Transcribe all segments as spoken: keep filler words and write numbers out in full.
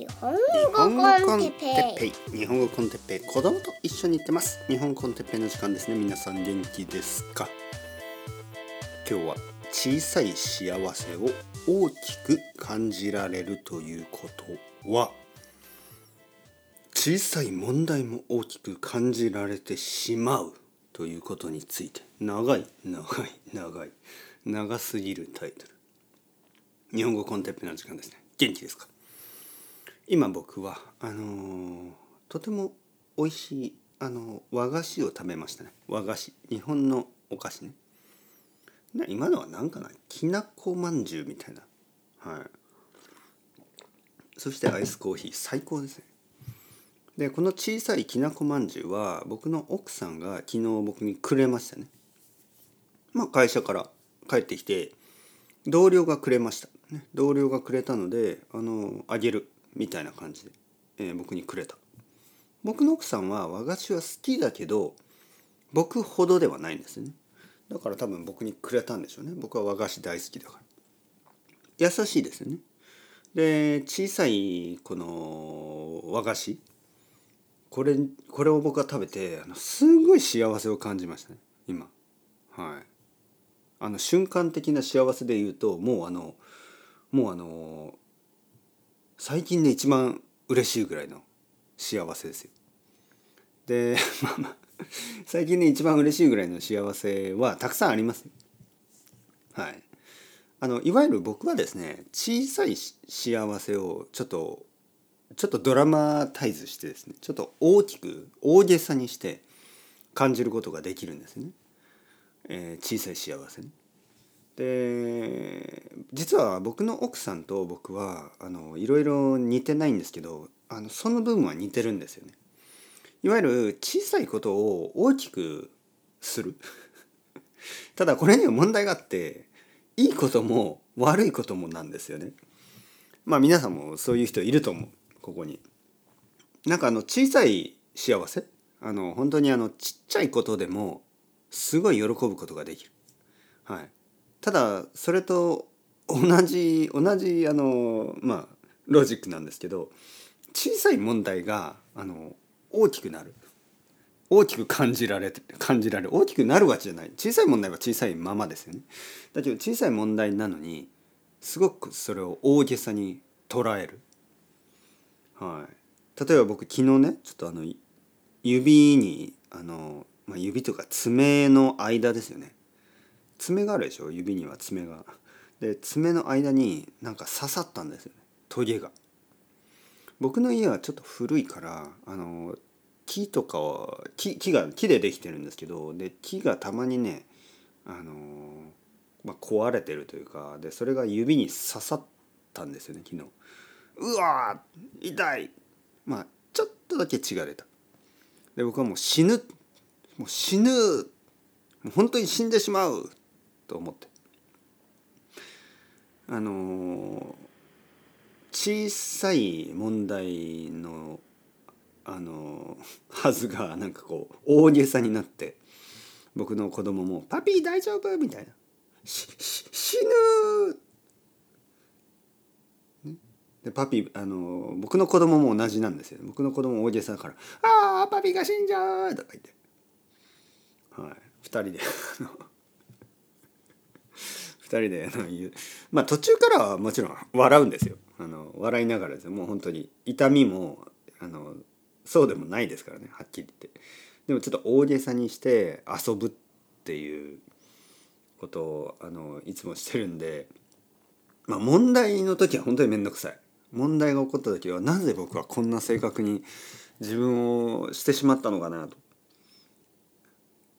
日本語コンテッペイ、日本語コンテッペイ、子供と一緒に行ってます。日本コンテッペイの時間ですね。皆さん元気ですか？今日は小さい幸せを大きく感じられるということは、小さい問題も大きく感じられてしまうということについて、長い長い長い長すぎるタイトル、日本語コンテッペイの時間ですね。元気ですか？今僕はあのー、とても美味しい、あのー、和菓子を食べましたね。和菓子、日本のお菓子ね。な今のは何かな、きなこまんじゅうみたいな、はい。そしてアイスコーヒー、最高ですね。でこの小さいきなこまんじゅうは僕の奥さんが昨日僕にくれましたね。まあ会社から帰ってきて同僚がくれました、ね、同僚がくれたので、あのー、あげるみたいな感じで、えー、僕にくれた。僕の奥さんは和菓子は好きだけど僕ほどではないんですね。だから多分僕にくれたんでしょうね。僕は和菓子大好きだから優しいですよね。で小さいこの和菓子、これこれを僕が食べてあのすごい幸せを感じましたね今、はい。あの瞬間的な幸せで言うともうあのもうあの最近で一番嬉しいぐらいの幸せですよ。で、まあまあ最近で一番嬉しいぐらいの幸せはたくさんあります。はい。あのいわゆる僕はですね、小さい幸せをちょっとちょっとドラマタイズしてですね、ちょっと大きく大げさにして感じることができるんですね。えー、小さい幸せね。で実は僕の奥さんと僕はあのいろいろ似てないんですけど、あのその部分は似てるんですよね。いわゆる小さいことを大きくするただこれには問題があって、いいことも悪いこともなんですよね。まあ皆さんもそういう人いると思う。ここになんかあの小さい幸せ、あの本当にあのちっちゃいことでもすごい喜ぶことができる、はい。ただそれと同じ同じあのまあロジックなんですけど、小さい問題があの大きくなる、大きく感じられて感じられる、大きくなるわけじゃない。小さい問題は小さいままですよね。だけど小さい問題なのにすごくそれを大げさに捉える、はい。例えば僕昨日ね、ちょっとあの指にあの、まあ、指とか爪の間ですよね。爪があるでしょ、指には爪が。で爪の間になんか刺さったんですよね、トゲが。僕の家はちょっと古いからあの木とかは 木, 木が木でできてるんですけど、で木がたまにねあの、まあ、壊れてるというか、でそれが指に刺さったんですよね昨日。うわー痛い。まあちょっとだけ血が出た。で僕はもう死ぬもう死ぬもう本当に死んでしまうと思って、あのー、小さい問題の、あのー、はずがなんかこう大げさになって、僕の子供もパピー大丈夫みたいな、しし死ぬ、ね、でパピー、あのー、僕の子供も同じなんですよ。僕の子供大げさだからあーパピーが死んじゃうとか言って、はい、ふたりでふたりであの言う、まあ途中からはもちろん笑うんですよ。あの笑いながらですよ。もう本当に痛みもあのそうでもないですからね、はっきり言って。でもちょっと大げさにして遊ぶっていうことをあのいつもしてるんで、まあ問題の時は本当に面倒くさい。問題が起こった時はなぜ僕はこんな性格に自分をしてしまったのかなと。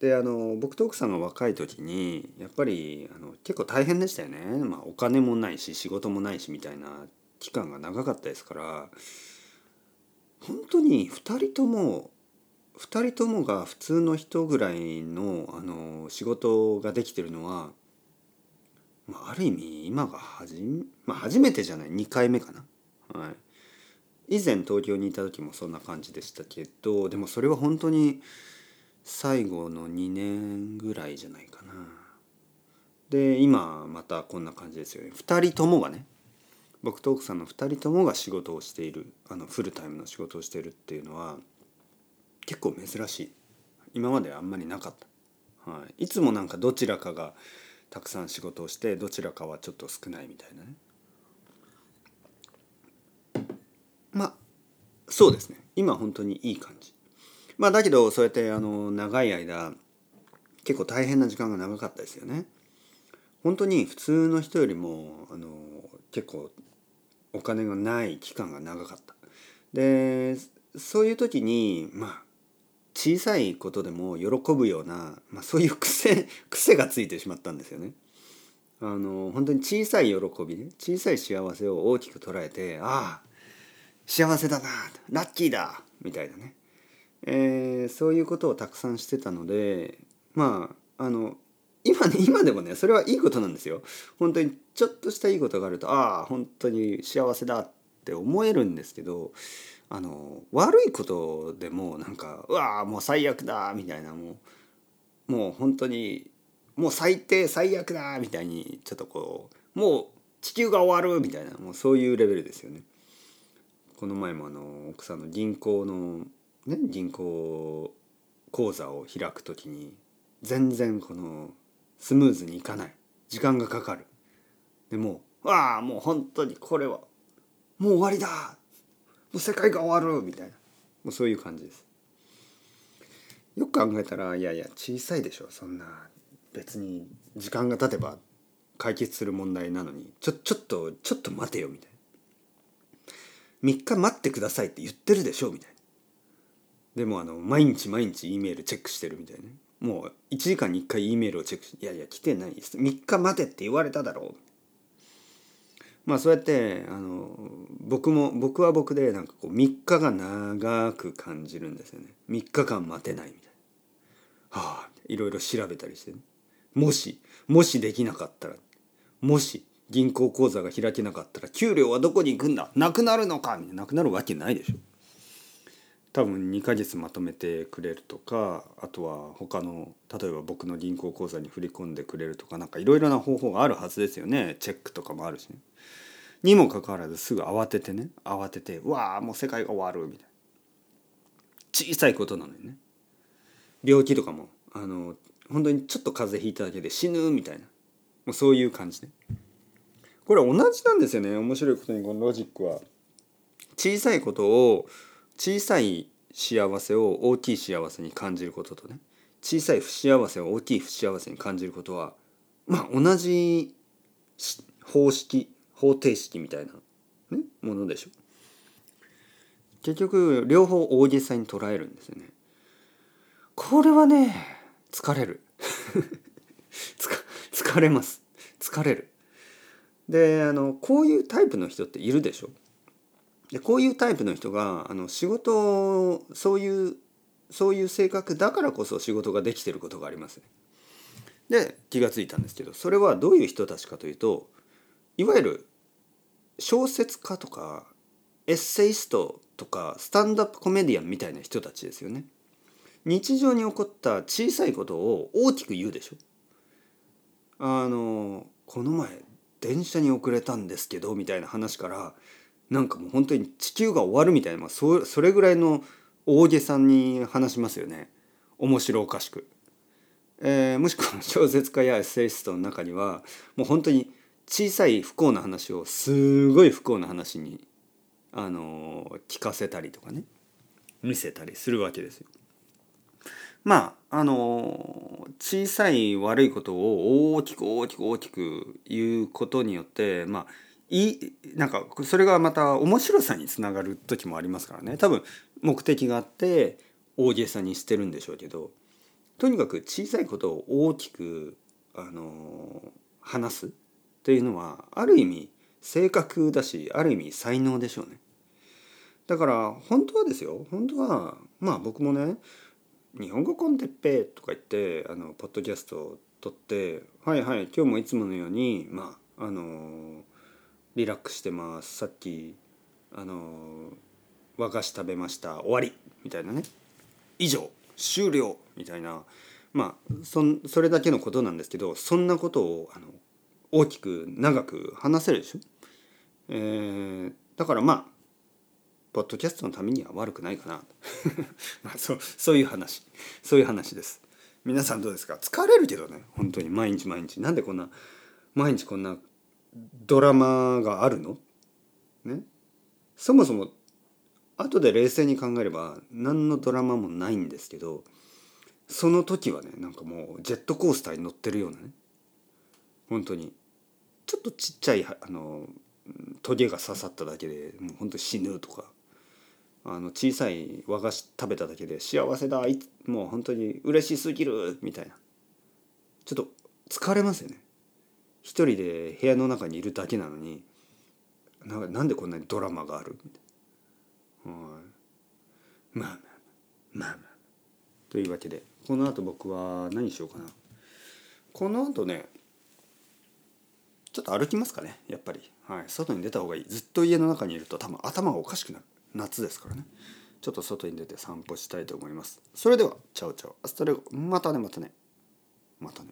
であの僕と奥さんが若い時にやっぱりあの結構大変でしたよね、まあ、お金もないし仕事もないしみたいな期間が長かったですから、本当にふたりともふたりともが普通の人ぐらい の, あの仕事ができてるのは、まあ、ある意味今がはじ、まあ、初めてじゃないにかいめかな、はい、以前東京にいた時もそんな感じでしたけど、でもそれは本当に最後のにねんぐらいじゃないかな。で今またこんな感じですよね。ふたりともがね、僕と奥さんのふたりともが仕事をしている、あのフルタイムの仕事をしているっていうのは結構珍しい。今まであんまりなかった、はい、いつもなんかどちらかがたくさん仕事をしてどちらかはちょっと少ないみたいなね。まあそうですね、今本当にいい感じ。まあだけどそうやってあの長い間結構大変な時間が長かったですよね。本当に普通の人よりもあの結構お金がない期間が長かった。でそういう時にまあ小さいことでも喜ぶような、まあ、そういう癖癖がついてしまったんですよね。あの本当に小さい喜びね、小さい幸せを大きく捉えて、ああ幸せだな、ラッキーだみたいなね、えー、そういうことをたくさんしてたので、まああの今ね、今でもね、それはいいことなんですよ。本当にちょっとしたいいことがあると、ああ本当に幸せだって思えるんですけど、あの悪いことでもなんか、うわーもう最悪だみたいな、もうもう本当にもう最低最悪だみたいに、ちょっとこうもう地球が終わるみたいな、もうそういうレベルですよね。この前もあの奥さんの銀行のね、銀行口座を開くときに全然このスムーズにいかない、時間がかかる、でもう、わあもう本当にこれはもう終わりだ、もう世界が終わるみたいな、もうそういう感じです。よく考えたら、いやいや小さいでしょ、そんな別に時間が経てば解決する問題なのに、ちょちょっとちょっと待てよみたいな、みっか待ってくださいって言ってるでしょみたいな。でもあの毎日毎日 E メールチェックしてるみたいな、もういちじかんにいっかい E メールをチェックして、いやいや来てないです、みっか待てって言われただろう。まあそうやってあの僕も僕は僕でなんかこうみっかが長く感じるんですよね。みっかかん待てないみたいな、はあいろいろ調べたりして、ね、もしもしできなかったら、もし銀行口座が開けなかったら給料はどこに行くんだ、なくなるのかみたいな、なくなるわけないでしょ。多分にかげつまとめてくれるとか、あとは他の例えば僕の銀行口座に振り込んでくれるとか、なんかいろいろな方法があるはずですよね。チェックとかもあるしね。にもかかわらずすぐ慌ててね、慌てて、うわあもう世界が終わるみたいな、小さいことなのにね。病気とかもあの本当にちょっと風邪ひいただけで死ぬみたいな、もうそういう感じね。これ同じなんですよね。面白いことにこのロジックは、小さいことを小さい幸せを大きい幸せに感じることとね、小さい不幸せを大きい不幸せに感じることは、まあ同じ方式、方程式みたいな、ね、ものでしょ。結局両方大げさに捉えるんですよね。これはね疲れる疲れます疲れる。であのこういうタイプの人っているでしょ。でこういうタイプの人があの仕事をそういうそういう性格だからこそ仕事ができていることがあります、ね。で気がついたんですけど、それはどういう人たちかというと、いわゆる小説家とかエッセイストとかスタンダップコメディアンみたいな人たちですよね。日常に起こった小さいことを大きく言うでしょ。あのこの前電車に遅れたんですけどみたいな話から、なんかもう本当に地球が終わるみたいな、それぐらいの大げさに話しますよね。面白おかしく、えー、もしくは小説家やエッセイストの中にはもう本当に小さい不幸な話をすごい不幸な話に、あのー、聞かせたりとかね、見せたりするわけですよ。まああのー、小さい悪いことを大きく大きく大きく言うことによって、まあいなんかそれがまた面白さにつながる時もありますからね。多分目的があって大げさにしてるんでしょうけど、とにかく小さいことを大きく、あのー、話すっていうのはある意味性格だし、ある意味才能でしょうね。だから本当はですよ、本当はまあ僕もね、日本語コンテッペとか言ってあのポッドキャストを撮って、はいはい今日もいつものようにまああのーリラックスしてます、さっきあの和菓子食べました、終わりみたいなね、以上終了みたいな、まあ そ, それだけのことなんですけど、そんなことをあの大きく長く話せるでしょ。えー、だからまあポッドキャストのためには悪くないかなまあ そ, そういう話そういう話です。皆さんどうですか？疲れるけどね、本当に毎日毎日なんでこんな毎日こんなドラマがあるのね。そもそも後で冷静に考えれば何のドラマもないんですけど、その時はね、なんかもうジェットコースターに乗ってるようなね、本当にちょっとちっちゃいあのトゲが刺さっただけでもう本当に死ぬとか、あの小さい和菓子食べただけで幸せだ、もう本当に嬉しすぎるみたいな、ちょっと疲れますよね。一人で部屋の中にいるだけなのにな ん, なんでこんなにドラマがあるみたいな。まあまあまあまあ、まあ、というわけでこの後僕は何しようかな。この後ねちょっと歩きますかね、やっぱり、はい、外に出た方がいい。ずっと家の中にいると多分頭がおかしくなる。夏ですからね。ちょっと外に出て散歩したいと思います。それではチャオチャオアスタレゴ、またねまたねまたね。